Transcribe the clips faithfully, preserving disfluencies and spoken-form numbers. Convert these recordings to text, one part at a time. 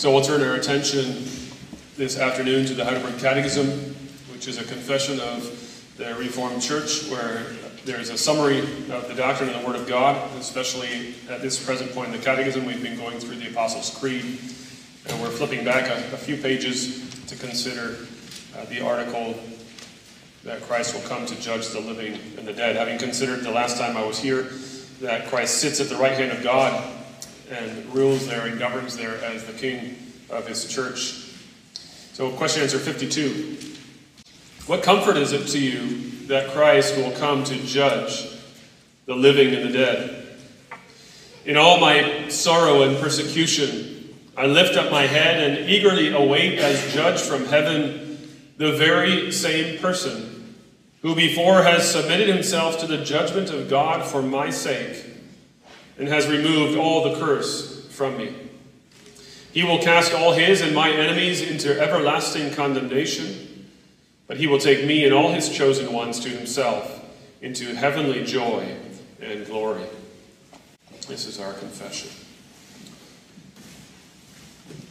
So we'll turn our attention this afternoon to the Heidelberg Catechism, which is a confession of the Reformed Church, where there is a summary of the doctrine and the Word of God. Especially at this present point in the Catechism, we've been going through the Apostles' Creed, and we're flipping back a, a few pages to consider uh, the article that Christ will come to judge the living and the dead. Having considered the last time I was here that Christ sits at the right hand of God and rules there and governs there as the King of His Church. So question answer fifty-two. What comfort is it to you that Christ will come to judge the living and the dead? In all my sorrow and persecution, I lift up my head and eagerly await as judge from heaven the very same person who before has submitted himself to the judgment of God for my sake and has removed all the curse from me. He will cast all his and my enemies into everlasting condemnation, but he will take me and all his chosen ones to himself into heavenly joy and glory. This is our confession.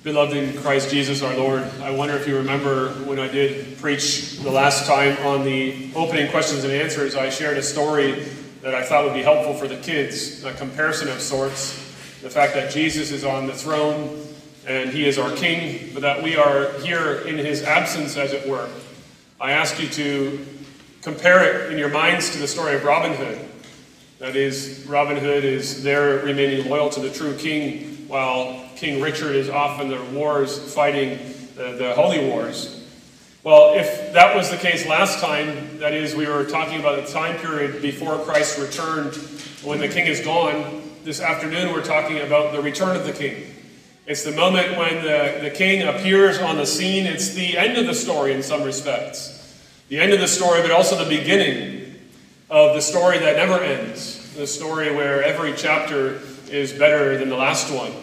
Beloved in Christ Jesus our Lord, I wonder if you remember when I did preach the last time on the opening questions and answers, I shared a story that I thought would be helpful for the kids, a comparison of sorts, the fact that Jesus is on the throne, and he is our king, but that we are here in his absence, as it were. I ask you to compare it in your minds to the story of Robin Hood. That is, Robin Hood is there remaining loyal to the true king, while King Richard is off in the wars fighting the, the holy wars. Well, if that was the case last time, that is, we were talking about the time period before Christ returned, when the king is gone, this afternoon we're talking about the return of the king. It's the moment when the, the king appears on the scene. It's the end of the story in some respects. The end of the story, but also the beginning of the story that never ends. The story where every chapter is better than the last one.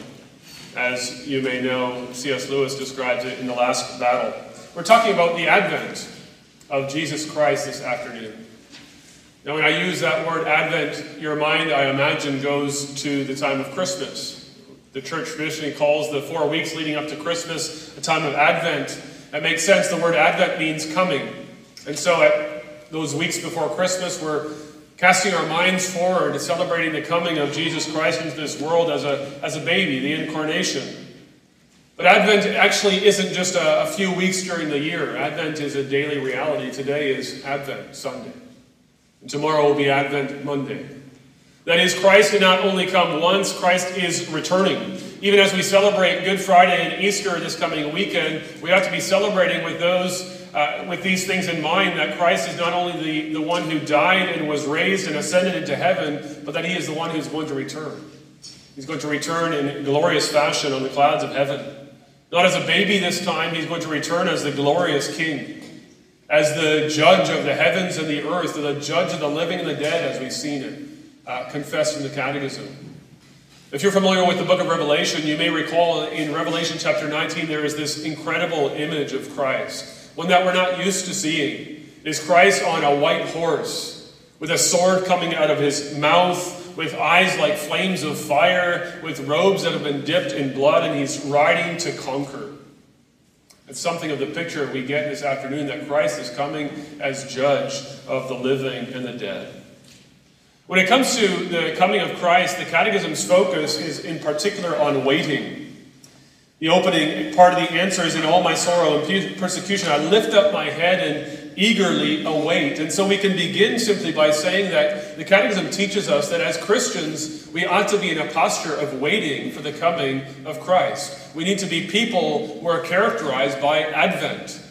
As you may know, C S Lewis describes it in The Last Battle. We're talking about the advent of Jesus Christ this afternoon. Now when I use that word advent, your mind, I imagine, goes to the time of Christmas. The church traditionally calls the four weeks leading up to Christmas a time of Advent. That makes sense. The word Advent means coming. And so at those weeks before Christmas, we're casting our minds forward and celebrating the coming of Jesus Christ into this world as a, as a baby, the incarnation. But Advent actually isn't just a, a few weeks during the year. Advent is a daily reality. Today is Advent Sunday. And tomorrow will be Advent Monday. That is, Christ did not only come once, Christ is returning. Even as we celebrate Good Friday and Easter this coming weekend, we have to be celebrating with those, uh, with these things in mind, that Christ is not only the, the one who died and was raised and ascended into heaven, but that he is the one who's going to return. He's going to return in glorious fashion on the clouds of heaven. Not as a baby this time, he's going to return as the glorious king, as the judge of the heavens and the earth, the judge of the living and the dead, as we've seen it. Uh, confessed in the Catechism. If you're familiar with the book of Revelation, you may recall in Revelation chapter nineteen, there is this incredible image of Christ, one that we're not used to seeing. It is Christ on a white horse, with a sword coming out of his mouth, with eyes like flames of fire, with robes that have been dipped in blood, and he's riding to conquer. It's something of the picture we get this afternoon, that Christ is coming as judge of the living and the dead. When it comes to the coming of Christ, the Catechism's focus is in particular on waiting. The opening part of the answer is, in all my sorrow and persecution, I lift up my head and eagerly await. And so we can begin simply by saying that the Catechism teaches us that as Christians, we ought to be in a posture of waiting for the coming of Christ. We need to be people who are characterized by Advent.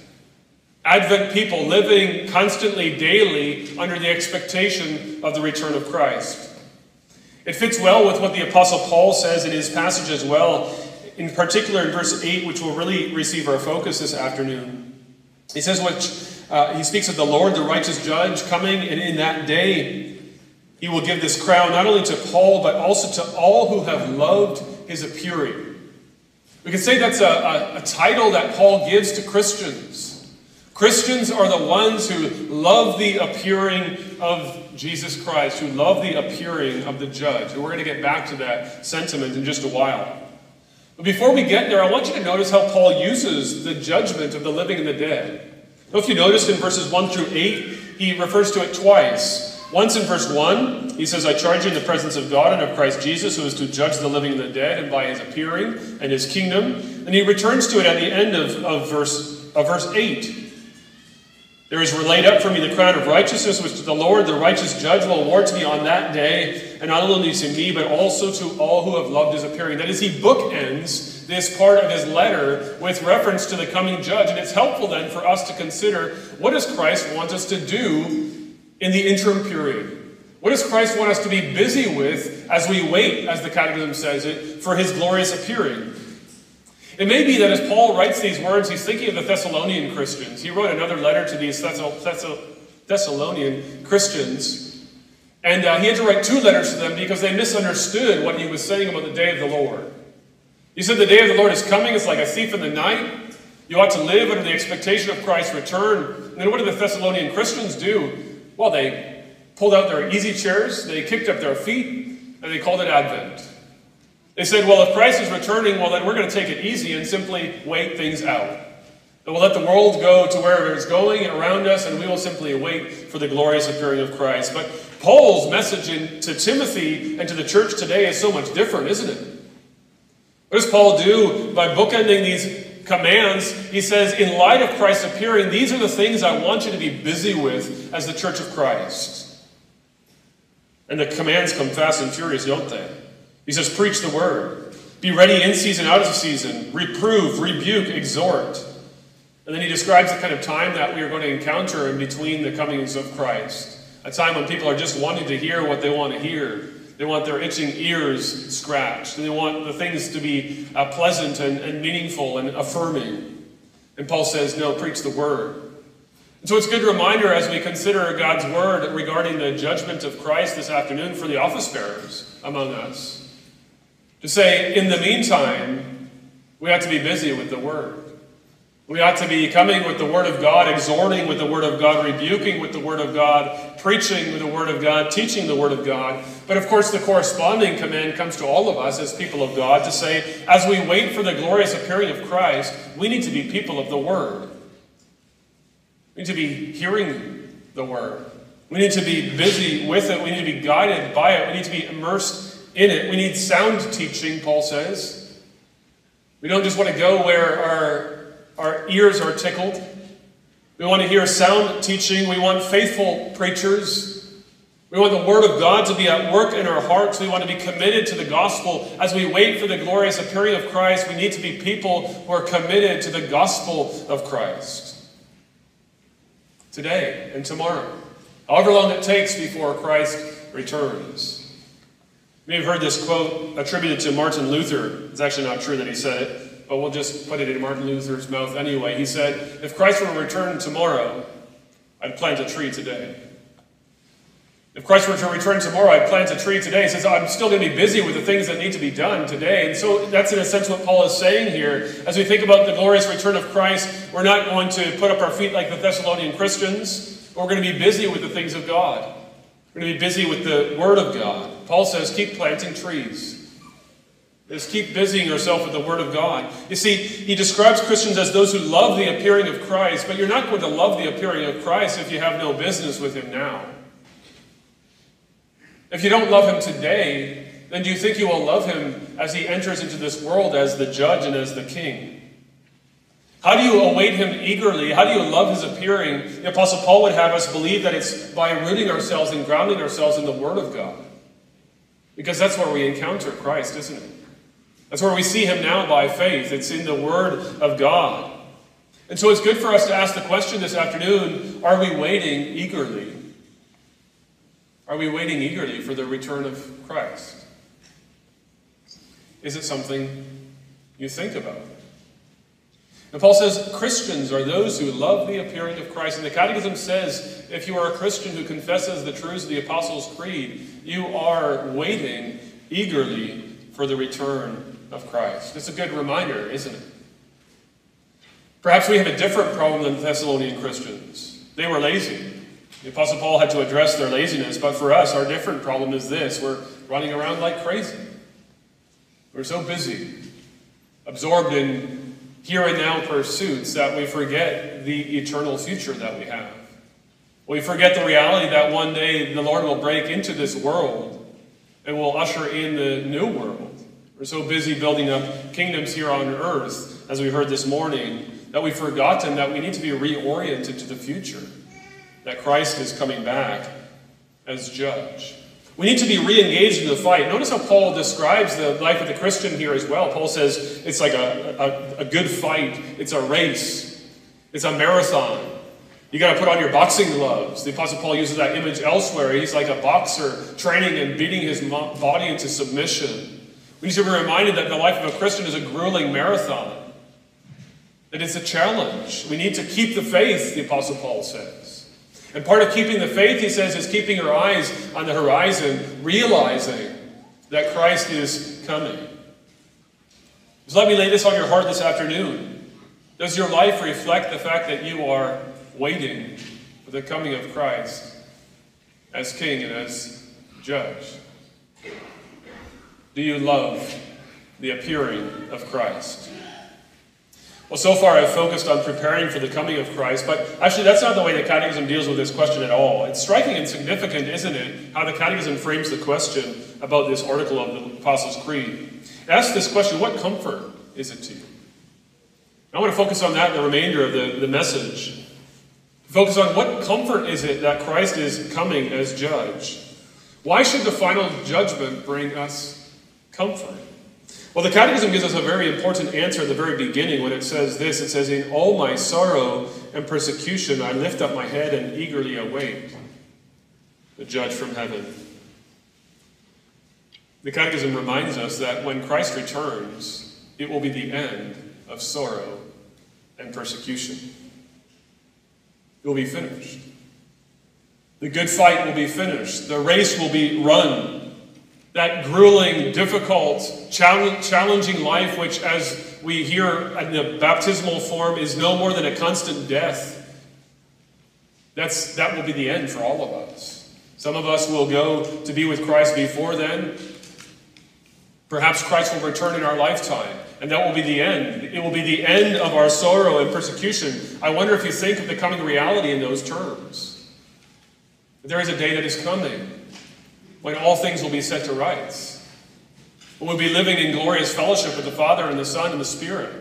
Advent people living constantly, daily, under the expectation of the return of Christ. It fits well with what the Apostle Paul says in his passage as well, in particular in verse eight, which will really receive our focus this afternoon. He says, which, uh, he speaks of the Lord, the righteous judge, coming, and in that day he will give this crown not only to Paul, but also to all who have loved his appearing. We can say that's a, a, a title that Paul gives to Christians. Christians are the ones who love the appearing of Jesus Christ, who love the appearing of the judge. And we're going to get back to that sentiment in just a while. But before we get there, I want you to notice how Paul uses the judgment of the living and the dead. Now, if you notice in verses one through eight, he refers to it twice. Once in verse one, he says, I charge you in the presence of God and of Christ Jesus, who is to judge the living and the dead, and by his appearing and his kingdom. And he returns to it at the end of, of, verse, of verse eight. There is laid up for me the crown of righteousness, which the Lord, the righteous judge, will award to me on that day, and not only to me, but also to all who have loved his appearing. That is, he bookends this part of his letter with reference to the coming judge. And it's helpful then for us to consider, what does Christ want us to do in the interim period? What does Christ want us to be busy with as we wait, as the Catechism says it, for his glorious appearing? It may be that as Paul writes these words, he's thinking of the Thessalonian Christians. He wrote another letter to these Thessalonian Christians. And uh, he had to write two letters to them because they misunderstood what he was saying about the day of the Lord. He said the day of the Lord is coming. It's like a thief in the night. You ought to live under the expectation of Christ's return. And then what did the Thessalonian Christians do? Well, they pulled out their easy chairs. They kicked up their feet. And they called it Advent. They said, well, if Christ is returning, well, then we're going to take it easy and simply wait things out. And we'll let the world go to wherever it's going and around us, and we will simply wait for the glorious appearing of Christ. But Paul's message in, to Timothy and to the church today is so much different, isn't it? What does Paul do by bookending these commands? He says, in light of Christ's appearing, these are the things I want you to be busy with as the church of Christ. And the commands come fast and furious, don't they? He says, preach the word. Be ready in season, out of season. Reprove, rebuke, exhort. And then he describes the kind of time that we are going to encounter in between the comings of Christ. A time when people are just wanting to hear what they want to hear. They want their itching ears scratched. And they want the things to be uh, pleasant and, and meaningful and affirming. And Paul says, no, preach the word. So it's a good reminder as we consider God's word regarding the judgment of Christ this afternoon for the office bearers among us. To say, in the meantime, we ought to be busy with the word. We ought to be coming with the word of God, exhorting with the word of God, rebuking with the word of God, preaching with the word of God, teaching the word of God. But of course, the corresponding command comes to all of us as people of God to say, as we wait for the glorious appearing of Christ, we need to be people of the word. We need to be hearing the word. We need to be busy with it. We need to be guided by it. We need to be immersed in it. We need sound teaching, Paul says. We don't just want to go where our, our ears are tickled. We want to hear sound teaching. We want faithful preachers. We want the word of God to be at work in our hearts. We want to be committed to the gospel. As we wait for the glorious appearing of Christ, we need to be people who are committed to the gospel of Christ. Today and tomorrow. However long it takes before Christ returns. You may have heard this quote attributed to Martin Luther. It's actually not true that he said it, but we'll just put it in Martin Luther's mouth anyway. He said, if Christ were to return tomorrow, I'd plant a tree today. If Christ were to return tomorrow, I'd plant a tree today. He says, I'm still going to be busy with the things that need to be done today. And so that's in a sense what Paul is saying here. As we think about the glorious return of Christ, we're not going to put up our feet like the Thessalonian Christians. We're going to be busy with the things of God. We're going to be busy with the word of God. Paul says, keep planting trees. Just keep busying yourself with the word of God. You see, he describes Christians as those who love the appearing of Christ, but you're not going to love the appearing of Christ if you have no business with him now. If you don't love him today, then do you think you will love him as he enters into this world as the judge and as the king? How do you await him eagerly? How do you love his appearing? The Apostle Paul would have us believe that it's by rooting ourselves and grounding ourselves in the word of God. Because that's where we encounter Christ, isn't it? That's where we see him now by faith. It's in the word of God. And so it's good for us to ask the question this afternoon, are we waiting eagerly? Are we waiting eagerly for the return of Christ? Is it something you think about? And Paul says, Christians are those who love the appearing of Christ. And the Catechism says, if you are a Christian who confesses the truths of the Apostles' Creed, you are waiting eagerly for the return of Christ. It's a good reminder, isn't it? Perhaps we have a different problem than the Thessalonian Christians. They were lazy. The Apostle Paul had to address their laziness, but for us, our different problem is this. We're running around like crazy. We're so busy. absorbed in here and now pursuits that we forget the eternal future that we have. We forget the reality that one day the Lord will break into this world and will usher in the new world. We're so busy building up kingdoms here on earth, as we heard this morning, that we've forgotten that we need to be reoriented to the future, that Christ is coming back as judge. We need to be re-engaged in the fight. Notice how Paul describes the life of the Christian here as well. Paul says it's like a, a, a good fight. It's a race. It's a marathon. You got to put on your boxing gloves. The Apostle Paul uses that image elsewhere. He's like a boxer training and beating his body into submission. We need to be reminded that the life of a Christian is a grueling marathon. That it's a challenge. We need to keep the faith, the Apostle Paul says. And part of keeping the faith, he says, is keeping your eyes on the horizon, realizing that Christ is coming. So let me lay this on your heart this afternoon. Does your life reflect the fact that you are waiting for the coming of Christ as King and as Judge? Do you love the appearing of Christ? Well, so far I've focused on preparing for the coming of Christ, but actually that's not the way the Catechism deals with this question at all. It's striking and significant, isn't it, how the Catechism frames the question about this article of the Apostles' Creed. It asks this question, what comfort is it to you? I want to focus on that in the remainder of the, the message. Focus on what comfort is it that Christ is coming as judge? Why should the final judgment bring us comfort? Well, the Catechism gives us a very important answer at the very beginning when it says this. It says, in all my sorrow and persecution, I lift up my head and eagerly await the judge from heaven. The Catechism reminds us that when Christ returns, it will be the end of sorrow and persecution. It will be finished. The good fight will be finished. The race will be run. That grueling, difficult, challenging life, which as we hear in the baptismal form, is no more than a constant death. That's, that will be the end for all of us. Some of us will go to be with Christ before then. Perhaps Christ will return in our lifetime. And that will be the end. It will be the end of our sorrow and persecution. I wonder if you think of the coming reality in those terms. There is a day that is coming when all things will be set to rights. We'll be living in glorious fellowship with the Father and the Son and the Spirit.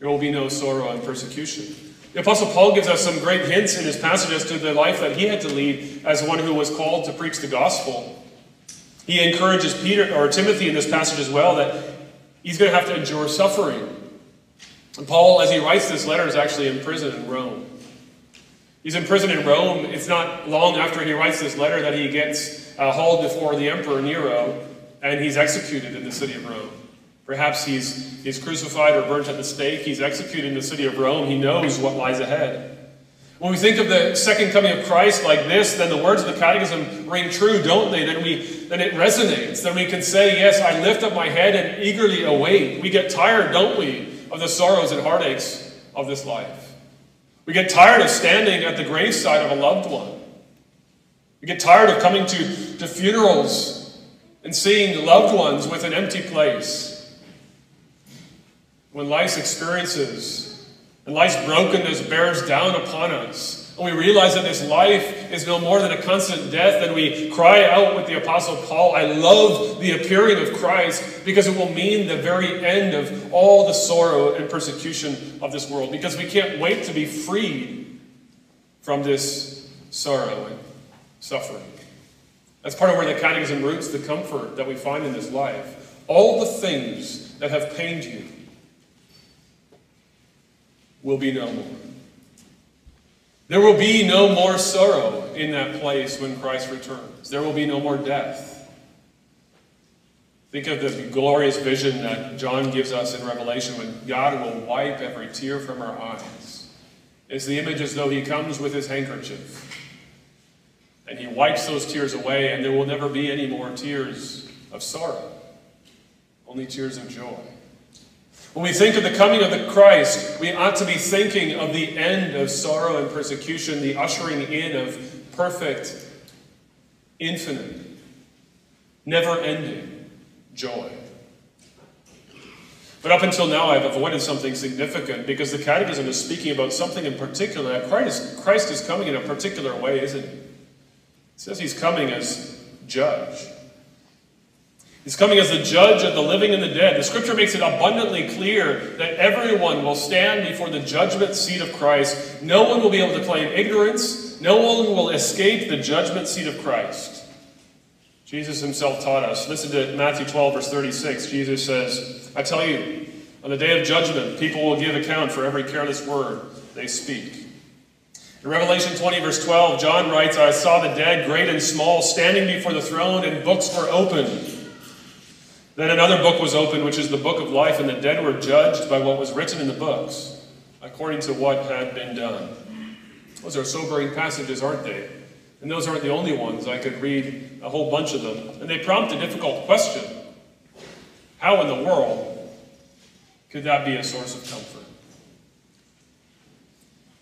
There will be no sorrow and persecution. The Apostle Paul gives us some great hints in his passage as to the life that he had to lead as one who was called to preach the gospel. He encourages Peter or Timothy in this passage as well that he's going to have to endure suffering. And Paul, as he writes this letter, is actually in prison in Rome. He's in prison in Rome. It's not long after he writes this letter that he gets uh, hauled before the Emperor Nero, and he's executed in the city of Rome. Perhaps he's, he's crucified or burnt at the stake. He's executed in the city of Rome. He knows what lies ahead. When we think of the second coming of Christ like this, then the words of the Catechism ring true, don't they? Then we, then it resonates. Then we can say, yes, I lift up my head and eagerly await. We get tired, don't we, of the sorrows and heartaches of this life. We get tired of standing at the graveside of a loved one. We get tired of coming to, to funerals and seeing loved ones with an empty place. When life's experiences and life's brokenness bears down upon us, and we realize that this life is no more than a constant death, then we cry out with the Apostle Paul, I love the appearing of Christ, because it will mean the very end of all the sorrow and persecution of this world, because we can't wait to be freed from this sorrow and suffering. That's part of where the Catechism roots the comfort that we find in this life. All the things that have pained you will be no more. There will be no more sorrow in that place when Christ returns. There will be no more death. Think of the glorious vision that John gives us in Revelation when God will wipe every tear from our eyes. It's the image as though he comes with his handkerchief and he wipes those tears away, and there will never be any more tears of sorrow, only tears of joy. When we think of the coming of the Christ, we ought to be thinking of the end of sorrow and persecution, the ushering in of perfect, infinite, never-ending joy. But up until now, I've avoided something significant because the Catechism is speaking about something in particular. Christ, Christ is coming in a particular way, isn't he? It says he's coming as judge. He's coming as the judge of the living and the dead. The Scripture makes it abundantly clear that everyone will stand before the judgment seat of Christ. No one will be able to claim ignorance. No one will escape the judgment seat of Christ. Jesus himself taught us. Listen to Matthew twelve, verse thirty-six. Jesus says, I tell you, on the day of judgment, people will give account for every careless word they speak. In Revelation twenty, verse twelve, John writes, I saw the dead, great and small, standing before the throne, and books were opened. Then another book was opened, which is the book of life, and the dead were judged by what was written in the books, according to what had been done. Those are sobering passages, aren't they? And those aren't the only ones. I could read a whole bunch of them. And they prompt a difficult question. How in the world could that be a source of comfort?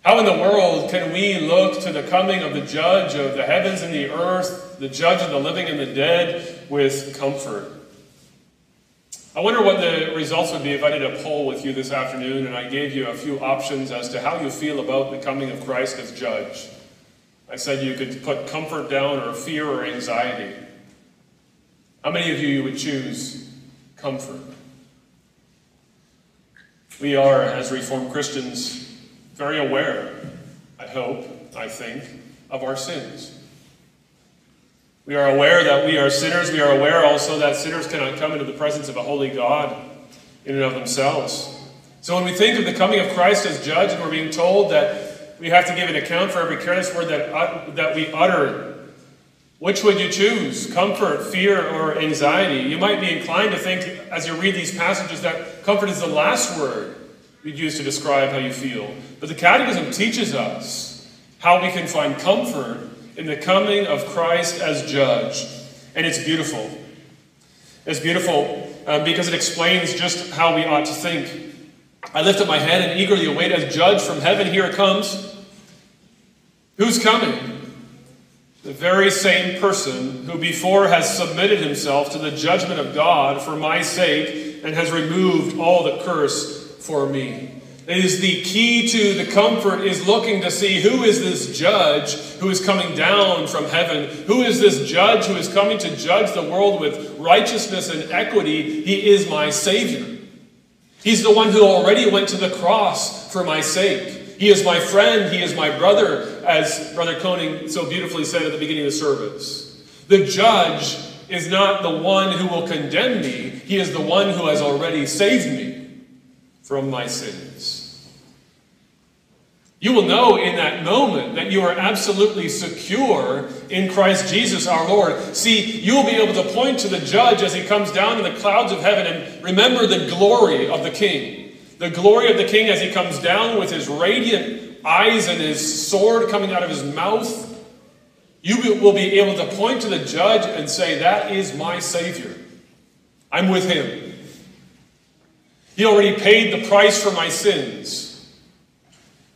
How in the world can we look to the coming of the judge of the heavens and the earth, the judge of the living and the dead, with comfort? I wonder what the results would be if I did a poll with you this afternoon and I gave you a few options as to how you feel about the coming of Christ as judge. I said you could put comfort down or fear or anxiety. How many of you would choose comfort? We are, as Reformed Christians, very aware, I hope, I think, of our sins. We are aware that we are sinners. We are aware also that sinners cannot come into the presence of a holy God in and of themselves. So when we think of the coming of Christ as judge, and we're being told that we have to give an account for every careless word that, that we utter, which would you choose? Comfort, fear, or anxiety? You might be inclined to think, as you read these passages, that comfort is the last word you'd use to describe how you feel. But the Catechism teaches us how we can find comfort in the coming of Christ as judge. And it's beautiful. It's beautiful uh, because it explains just how we ought to think. I lift up my head and eagerly await as judge from heaven. Here it comes. Who's coming? The very same person who before has submitted himself to the judgment of God for my sake and has removed all the curse for me. It is the key to the comfort is looking to see who is this judge who is coming down from heaven? Who is this judge who is coming to judge the world with righteousness and equity? He is my Savior. He's the one who already went to the cross for my sake. He is my friend. He is my brother, as Brother Koenig so beautifully said at the beginning of the service. The judge is not the one who will condemn me. He is the one who has already saved me from my sins. You will know in that moment that you are absolutely secure in Christ Jesus our Lord. See, you will be able to point to the judge as he comes down in the clouds of heaven and remember the glory of the King. The glory of the King as he comes down with his radiant eyes and his sword coming out of his mouth. You will be able to point to the judge and say, that is my Savior. I'm with him. He already paid the price for my sins.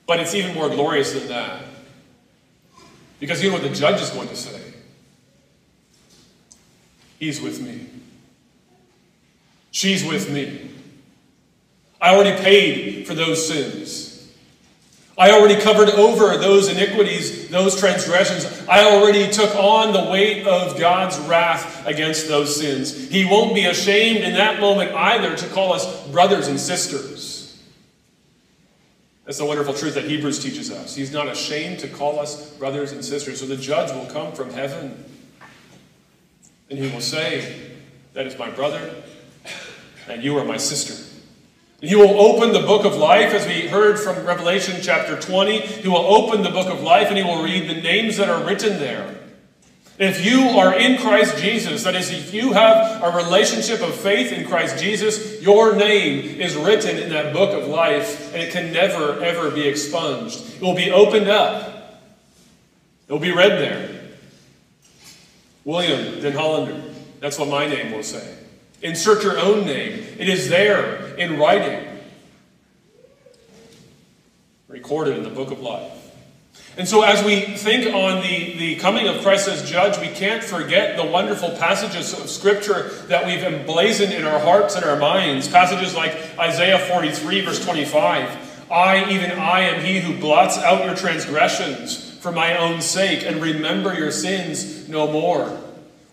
But it's even more glorious than that. Because you know what the judge is going to say. He's with me. She's with me. I already paid for those sins. I already covered over those iniquities, those transgressions. I already took on the weight of God's wrath against those sins. He won't be ashamed in that moment either to call us brothers and sisters. That's the wonderful truth that Hebrews teaches us. He's not ashamed to call us brothers and sisters. So the judge will come from heaven and he will say, that is my brother and you are my sister. He will open the book of life, as we heard from Revelation chapter twenty. He will open the book of life and he will read the names that are written there. If you are in Christ Jesus, that is, if you have a relationship of faith in Christ Jesus, your name is written in that book of life and it can never, ever be expunged. It will be opened up. It will be read there. William Denhollander, that's what my name will say. Insert your own name. It is there in writing. Recorded in the book of life. And so as we think on the, the coming of Christ as judge, we can't forget the wonderful passages of Scripture that we've emblazoned in our hearts and our minds. Passages like Isaiah forty-three, verse twenty-five. I, even I, am he who blots out your transgressions for my own sake and remember your sins no more.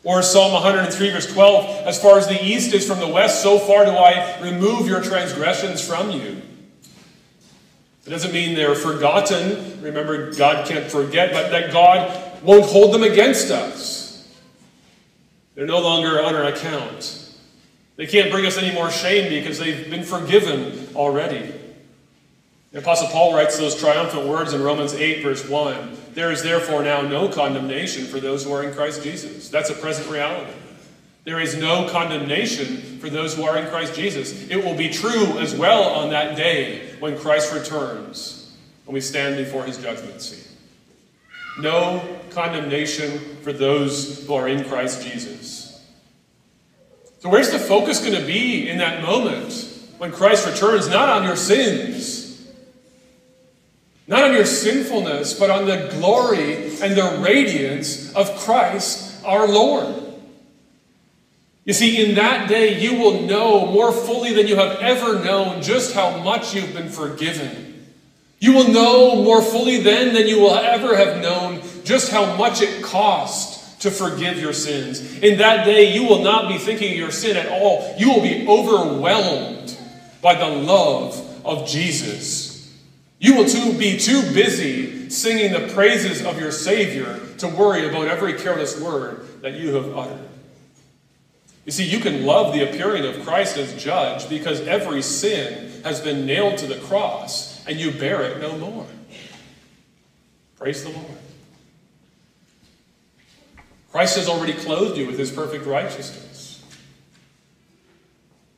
Or Psalm one hundred three, verse twelve. As far as the east is from the west, so far do I remove your transgressions from you. It doesn't mean they're forgotten. Remember, God can't forget, but that God won't hold them against us. They're no longer on our account. They can't bring us any more shame because they've been forgiven already. The Apostle Paul writes those triumphant words in Romans eight, verse one. There is therefore now no condemnation for those who are in Christ Jesus. That's a present reality. There is no condemnation for those who are in Christ Jesus. It will be true as well on that day when Christ returns and we stand before his judgment seat. No condemnation for those who are in Christ Jesus. So where's the focus going to be in that moment when Christ returns? Not on your sins, not on your sinfulness, but on the glory and the radiance of Christ our Lord. You see, in that day, you will know more fully than you have ever known just how much you've been forgiven. You will know more fully then than you will ever have known just how much it cost to forgive your sins. In that day, you will not be thinking of your sin at all. You will be overwhelmed by the love of Jesus. You will too be too busy singing the praises of your Savior to worry about every careless word that you have uttered. You see, you can love the appearing of Christ as judge because every sin has been nailed to the cross and you bear it no more. Praise the Lord. Christ has already clothed you with his perfect righteousness.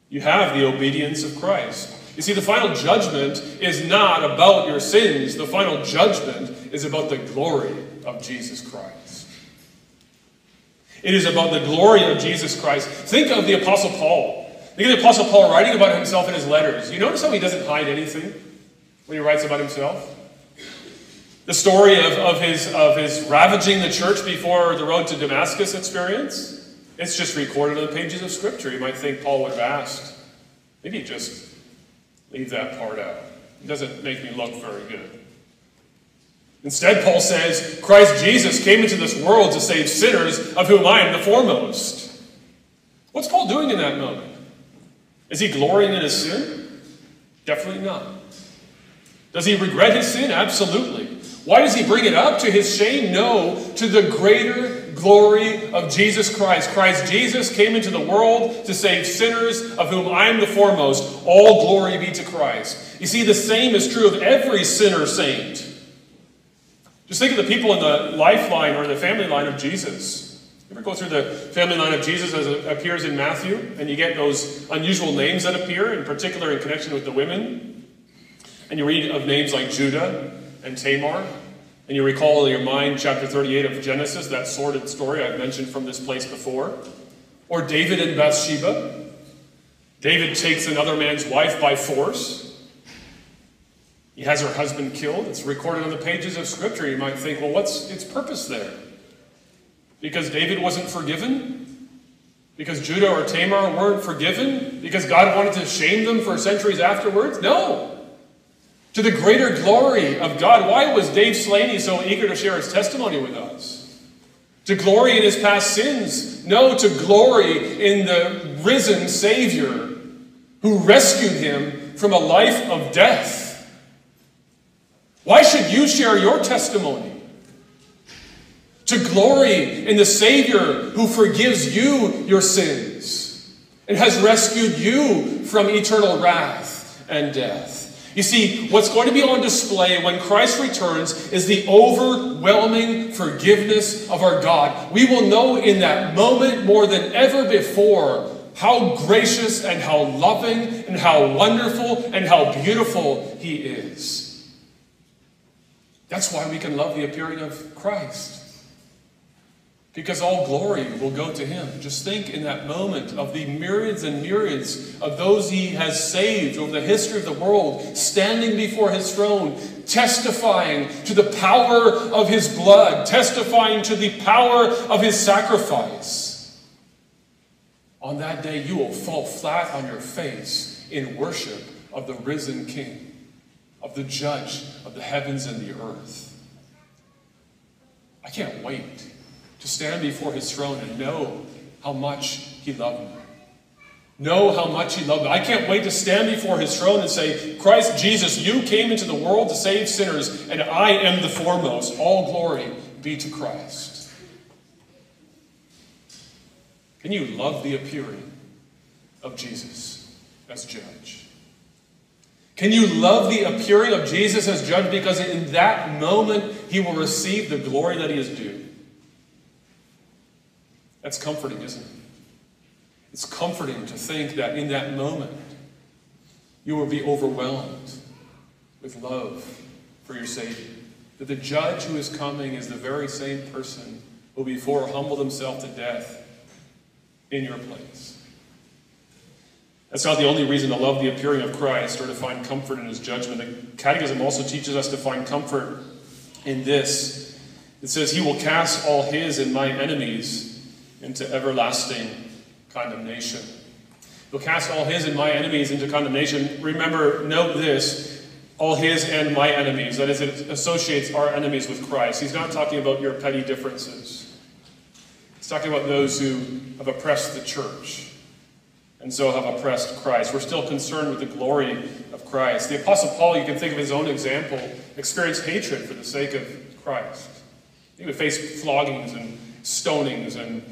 You have the obedience of Christ. You see, the final judgment is not about your sins. The final judgment is about the glory of Jesus Christ. It is about the glory of Jesus Christ. Think of the Apostle Paul. Think of the Apostle Paul writing about himself in his letters. You notice how he doesn't hide anything when he writes about himself? The story of, of, his, of his ravaging the church before the road to Damascus experience, it's just recorded on the pages of Scripture. You might think Paul would have asked. Maybe just leave that part out. It doesn't make me look very good. Instead, Paul says, Christ Jesus came into this world to save sinners, of whom I am the foremost. What's Paul doing in that moment? Is he glorying in his sin? Definitely not. Does he regret his sin? Absolutely. Why does he bring it up? To his shame? No, to the greater glory of Jesus Christ. Christ Jesus came into the world to save sinners, of whom I am the foremost. All glory be to Christ. You see, the same is true of every sinner saint. Just think of the people in the lifeline or the family line of Jesus. You ever go through the family line of Jesus as it appears in Matthew, and you get those unusual names that appear, in particular in connection with the women? And you read of names like Judah and Tamar, and you recall in your mind chapter thirty-eight of Genesis, that sordid story I've mentioned from this place before. Or David and Bathsheba. David takes another man's wife by force. He has her husband killed. It's recorded on the pages of Scripture. You might think, well, what's its purpose there? Because David wasn't forgiven? Because Judah or Tamar weren't forgiven? Because God wanted to shame them for centuries afterwards? No! To the greater glory of God. Why was Dave Slaney so eager to share his testimony with us? To glory in his past sins? No, to glory in the risen Savior who rescued him from a life of death. Why should you share your testimony? To glory in the Savior who forgives you your sins and has rescued you from eternal wrath and death. You see, what's going to be on display when Christ returns is the overwhelming forgiveness of our God. We will know in that moment more than ever before how gracious and how loving and how wonderful and how beautiful he is. That's why we can love the appearing of Christ. because all glory will go to him. Just think in that moment of the myriads and myriads of those he has saved over the history of the world, standing before his throne, testifying to the power of his blood, testifying to the power of his sacrifice. On that day, you will fall flat on your face in worship of the risen King, of the Judge of the heavens and the earth. I can't wait to stand before his throne and know how much he loved me. Know how much he loved me. I can't wait to stand before his throne and say, Christ Jesus, you came into the world to save sinners, and I am the foremost. All glory be to Christ. Can you love the appearing of Jesus as judge? Can you love the appearing of Jesus as judge? Because in that moment, he will receive the glory that he is due. That's comforting, isn't it? It's comforting to think that in that moment, you will be overwhelmed with love for your Savior. That the judge who is coming is the very same person who before humbled himself to death in your place. That's not the only reason to love the appearing of Christ or to find comfort in his judgment. The Catechism also teaches us to find comfort in this. It says, he will cast all his and my enemies into everlasting condemnation. He'll cast all his and my enemies into condemnation. Remember, note this, all his and my enemies. That is, it associates our enemies with Christ. He's not talking about your petty differences. He's talking about those who have oppressed the church and so have oppressed Christ. We're still concerned with the glory of Christ. The Apostle Paul, you can think of his own example, experienced hatred for the sake of Christ. He would face floggings and stonings and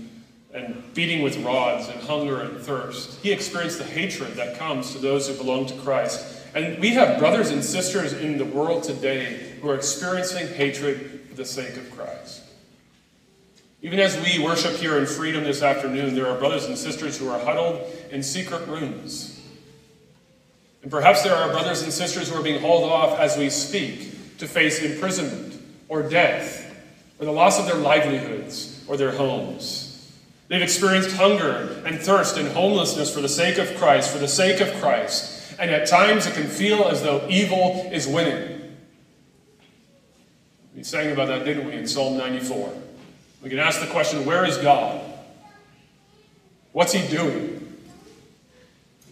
and beating with rods, and hunger and thirst. He experienced the hatred that comes to those who belong to Christ. And we have brothers and sisters in the world today who are experiencing hatred for the sake of Christ. Even as we worship here in freedom this afternoon, there are brothers and sisters who are huddled in secret rooms. And perhaps there are brothers and sisters who are being hauled off as we speak to face imprisonment or death or the loss of their livelihoods or their homes. They've experienced hunger and thirst and homelessness for the sake of Christ, for the sake of Christ. And at times it can feel as though evil is winning. We sang about that, didn't we, in Psalm ninety-four. We can ask the question, where is God? What's he doing?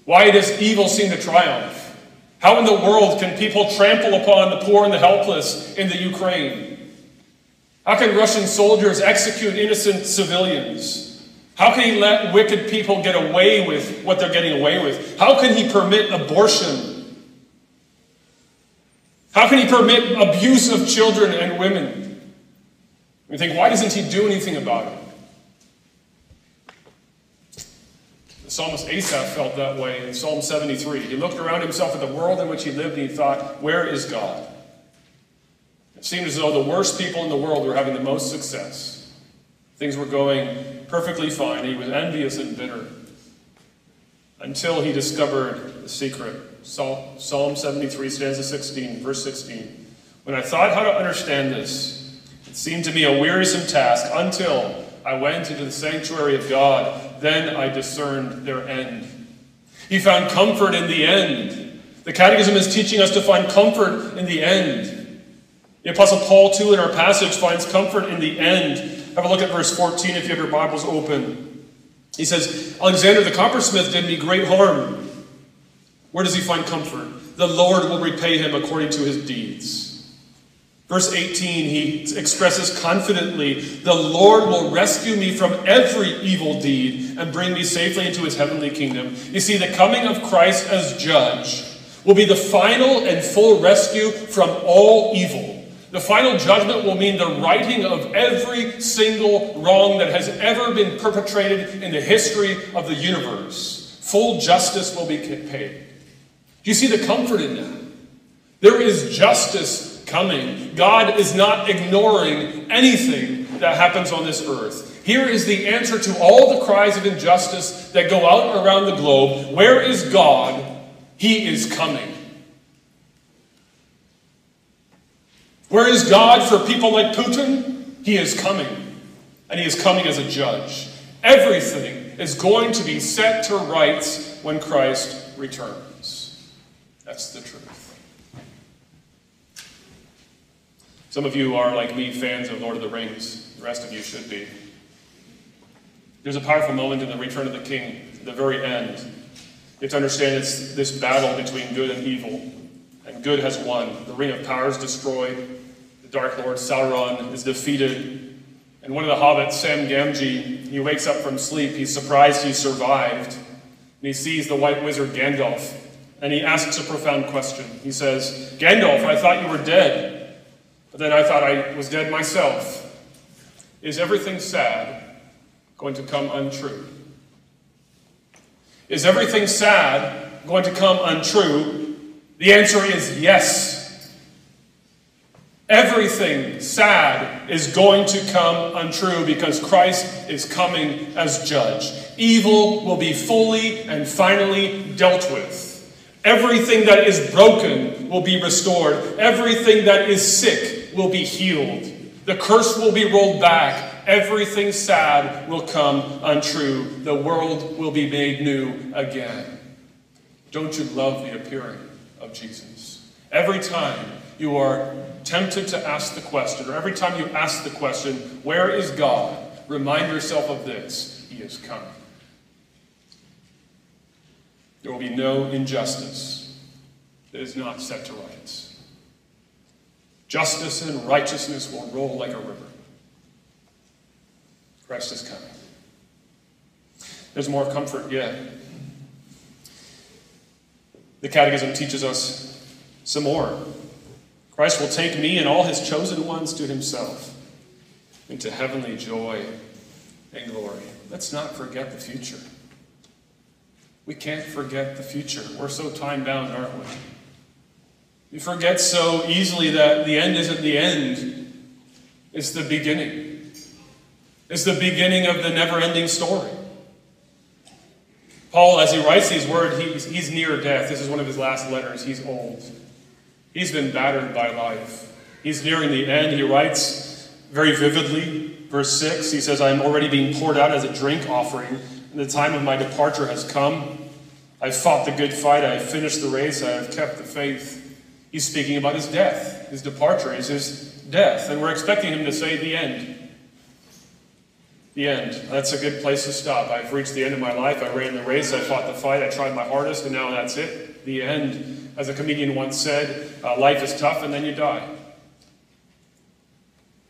Why does evil seem to triumph? How in the world can people trample upon the poor and the helpless in the Ukraine? How can Russian soldiers execute innocent civilians? How can he let wicked people get away with what they're getting away with? How can he permit abortion? How can he permit abuse of children and women? We think, why doesn't he do anything about it? The psalmist Asaph felt that way in Psalm seventy-three. He looked around himself at the world in which he lived and he thought, where is God? It seemed as though the worst people in the world were having the most success. Things were going perfectly fine. He was envious and bitter until he discovered the secret. Psalm seventy-three, stanza sixteen, verse sixteen. When I thought how to understand this, it seemed to me a wearisome task until I went into the sanctuary of God. Then I discerned their end. He found comfort in the end. The Catechism is teaching us to find comfort in the end. The Apostle Paul, too, in our passage, finds comfort in the end. Have a look at verse fourteen if you have your Bibles open. He says, Alexander the coppersmith did me great harm. Where does he find comfort? The Lord will repay him according to his deeds. Verse eighteen, he expresses confidently, the Lord will rescue me from every evil deed and bring me safely into his heavenly kingdom. You see, the coming of Christ as judge will be the final and full rescue from all evil. The final judgment will mean the righting of every single wrong that has ever been perpetrated in the history of the universe. Full justice will be paid. Do you see the comfort in that? There is justice coming. God is not ignoring anything that happens on this earth. Here is the answer to all the cries of injustice that go out around the globe. Where is God? He is coming. Where is God for people like Putin? He is coming. and he is coming as a judge. Everything is going to be set to rights when Christ returns. That's the truth. Some of you are, like me, fans of Lord of the Rings. The rest of you should be. There's a powerful moment in the Return of the King, the very end. You have to understand it's this battle between good and evil. And good has won. The Ring of Power is destroyed. The Dark Lord Sauron is defeated. And one of the hobbits, Sam Gamgee, he wakes up from sleep. He's surprised he survived. And he sees the white wizard Gandalf. And he asks a profound question. He says, "Gandalf, I thought you were dead. But then I thought I was dead myself. Is everything sad going to come untrue? Is everything sad going to come untrue?" The answer is yes. Everything sad is going to come untrue because Christ is coming as judge. Evil will be fully and finally dealt with. Everything that is broken will be restored. Everything that is sick will be healed. The curse will be rolled back. Everything sad will come untrue. The world will be made new again. Don't you love the appearing of Jesus? Every time you are tempted to ask the question, or every time you ask the question, where is God? Remind yourself of this: he is coming. There will be no injustice that is not set to rights. Justice and righteousness will roll like a river. Christ is coming. There's more comfort yet. The Catechism teaches us some more. Christ will take me and all his chosen ones to himself, into heavenly joy and glory. Let's not forget the future. We can't forget the future. We're so time-bound, aren't we? We forget so easily that the end isn't the end. It's the beginning. It's the beginning of the never-ending story. Paul, as he writes these words, he's, he's near death. This is one of his last letters. He's old. He's been battered by life. He's nearing the end. He writes very vividly, verse six, he says, "I am already being poured out as a drink offering, and the time of my departure has come. I've fought the good fight. I've finished the race. I have kept the faith." He's speaking about his death. His departure is his death, and we're expecting him to say the end. The end. That's a good place to stop. I've reached the end of my life. I ran the race. I fought the fight. I tried my hardest, and now that's it. The end. As a comedian once said, uh, life is tough, and then you die.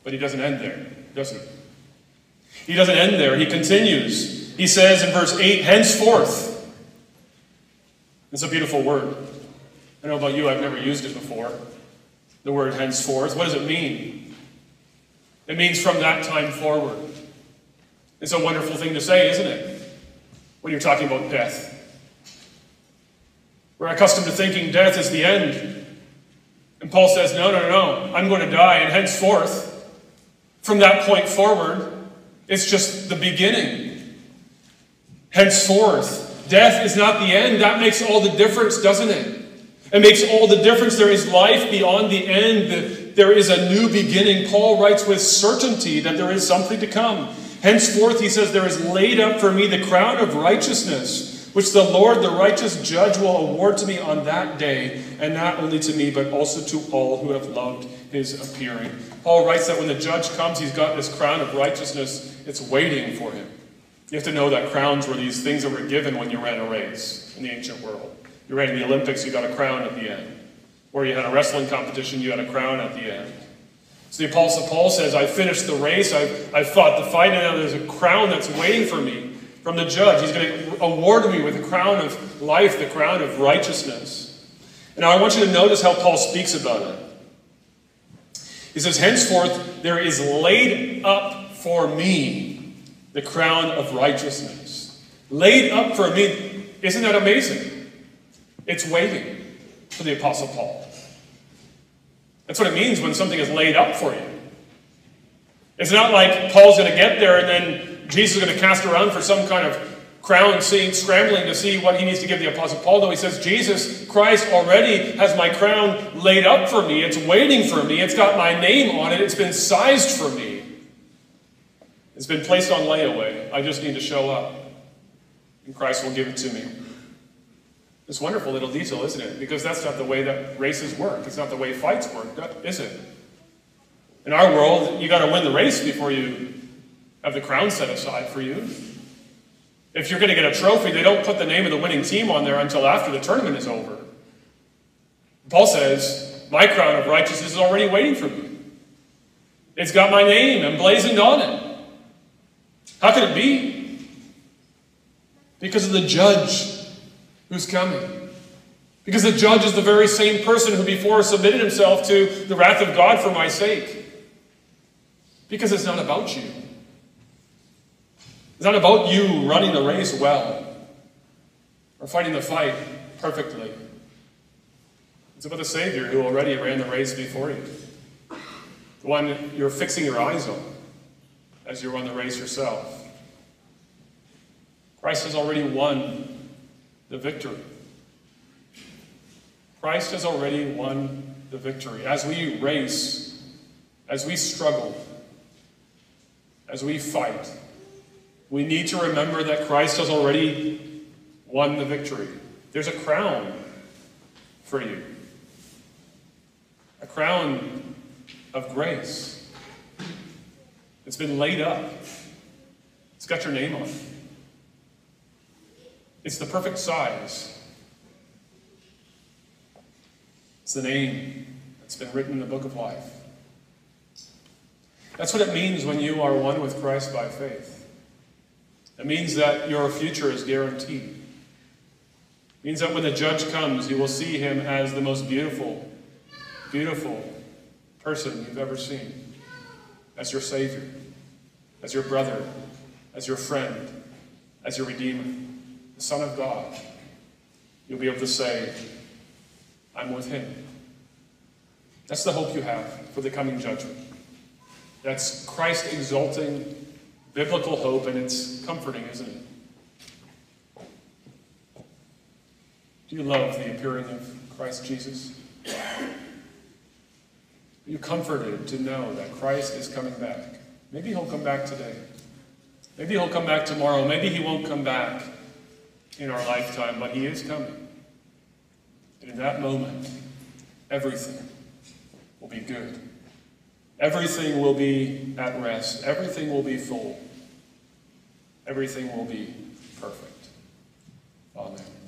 But he doesn't end there, doesn't he? He doesn't end there. He continues. He says in verse eight, "Henceforth." It's a beautiful word. I don't know about you. I've never used it before. The word henceforth. What does it mean? It means from that time forward. It's a wonderful thing to say, isn't it? When you're talking about death. We're accustomed to thinking death is the end. And Paul says, no, no, no, I'm going to die. And henceforth, from that point forward, it's just the beginning. Henceforth, death is not the end. That makes all the difference, doesn't it? It makes all the difference. There is life beyond the end. There is a new beginning. Paul writes with certainty that there is something to come. Henceforth, he says, there is laid up for me the crown of righteousness, which the Lord, the righteous judge, will award to me on that day, and not only to me, but also to all who have loved his appearing. Paul writes that when the judge comes, he's got this crown of righteousness. It's waiting for him. You have to know that crowns were these things that were given when you ran a race in the ancient world. You ran in the Olympics, you got a crown at the end. Or you had a wrestling competition, you had a crown at the end. So the Apostle Paul says, I finished the race, I've, I've fought the fight, and now there's a crown that's waiting for me from the judge. He's going to award me with the crown of life, the crown of righteousness. And now I want you to notice how Paul speaks about it. He says, henceforth, there is laid up for me the crown of righteousness. Laid up for me. Isn't that amazing? It's waiting for the Apostle Paul. That's what it means when something is laid up for you. It's not like Paul's going to get there and then Jesus is going to cast around for some kind of crown, seeing, scrambling to see what he needs to give the Apostle Paul. Though he says, Jesus Christ already has my crown laid up for me. It's waiting for me. It's got my name on it. It's been sized for me. It's been placed on layaway. I just need to show up, and Christ will give it to me. It's a wonderful little detail, isn't it? Because that's not the way that races work. It's not the way fights work, is it? In our world, you got to win the race before you have the crown set aside for you. If you're going to get a trophy, they don't put the name of the winning team on there until after the tournament is over. Paul says, my crown of righteousness is already waiting for me. It's got my name emblazoned on it. How could it be? Because of the judge who's coming. Because the judge is the very same person who before submitted himself to the wrath of God for my sake. Because it's not about you. It's not about you running the race well or fighting the fight perfectly. It's about the Savior who already ran the race before you. The one you're fixing your eyes on as you run the race yourself. Christ has already won the victory. Christ has already won the victory. As we race, as we struggle, as we fight, we need to remember that Christ has already won the victory. There's a crown for you. A crown of grace. It's been laid up. It's got your name on it. It's the perfect size. It's the name that's been written in the book of life. That's what it means when you are one with Christ by faith. It means that your future is guaranteed. It means that when the judge comes, you will see him as the most beautiful, beautiful person you've ever seen. As your Savior, as your brother, as your friend, as your Redeemer, the Son of God. You'll be able to say, I'm with him. That's the hope you have for the coming judgment. That's Christ exalting biblical hope, and it's comforting, isn't it? Do you love the appearing of Christ Jesus? Are you comforted to know that Christ is coming back? Maybe he'll come back today. Maybe he'll come back tomorrow. Maybe he won't come back in our lifetime, but he is coming. And in that moment, everything will be good. Everything will be at rest. Everything will be full. Everything will be perfect. Amen.